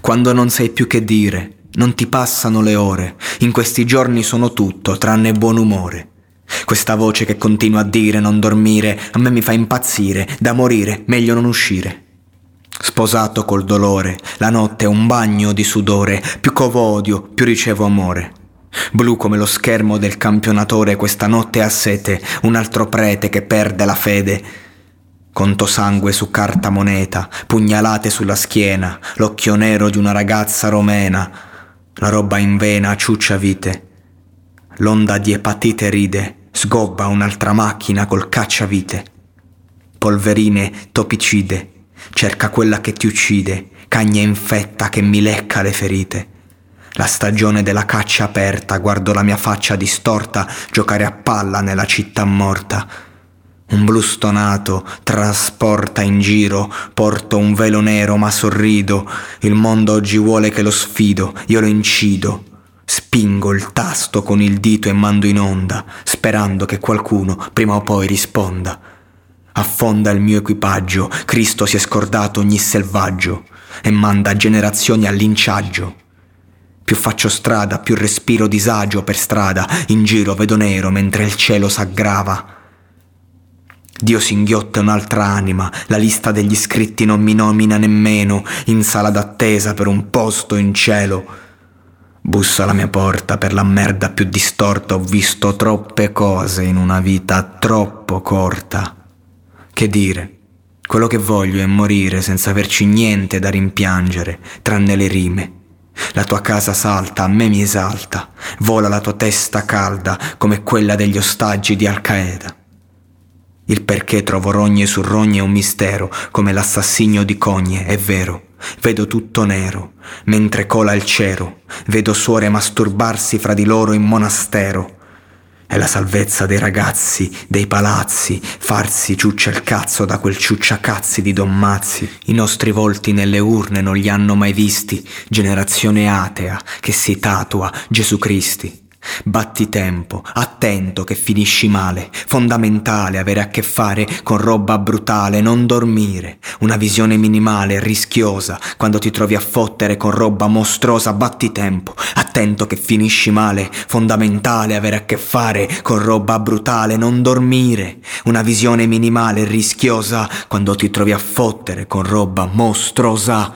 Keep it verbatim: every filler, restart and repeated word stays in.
Quando non sai più che dire, non ti passano le ore. In questi giorni sono tutto tranne buon umore. Questa voce che continua a dire non dormire a me mi fa impazzire, da morire, meglio non uscire. Sposato col dolore, la notte è un bagno di sudore. Più covo odio, più ricevo amore. Blu come lo schermo del campionatore, questa notte ha sete, un altro prete che perde la fede. Conto sangue su carta moneta, pugnalate sulla schiena, l'occhio nero di una ragazza romena, la roba in vena ciuccia vite, l'onda di epatite ride, sgobba un'altra macchina col cacciavite. Polverine topicide, cerca quella che ti uccide, cagna infetta che mi lecca le ferite. La stagione della caccia aperta, guardo la mia faccia distorta, giocare a palla nella città morta. Un blu stonato trasporta in giro, porto un velo nero ma sorrido, il mondo oggi vuole che lo sfido, io lo incido, spingo il tasto con il dito e mando in onda, sperando che qualcuno prima o poi risponda. Affonda il mio equipaggio, Cristo si è scordato ogni selvaggio e manda generazioni al linciaggio. Più faccio strada, più respiro disagio per strada, in giro vedo nero mentre il cielo s'aggrava. Dio singhiotta un'altra anima, la lista degli iscritti non mi nomina nemmeno, in sala d'attesa per un posto in cielo. Bussa alla mia porta per la merda più distorta, ho visto troppe cose in una vita troppo corta. Che dire, quello che voglio è morire senza averci niente da rimpiangere, tranne le rime. La tua casa salta, a me mi esalta, vola la tua testa calda come quella degli ostaggi di Al-Qaeda. Il perché trovo rogne su rogne è un mistero, come l'assassinio di Cogne, è vero. Vedo tutto nero, mentre cola il cero. Vedo suore masturbarsi fra di loro in monastero. È la salvezza dei ragazzi, dei palazzi, farsi ciuccia il cazzo da quel ciucciacazzi di Don Mazzi. I nostri volti nelle urne non li hanno mai visti, generazione atea che si tatua Gesù Cristi. Batti tempo, attento che finisci male, fondamentale avere a che fare con roba brutale, non dormire, una visione minimale, rischiosa, quando ti trovi a fottere con roba mostruosa, batti tempo, attento che finisci male, fondamentale avere a che fare con roba brutale, non dormire, una visione minimale, rischiosa, quando ti trovi a fottere con roba mostruosa.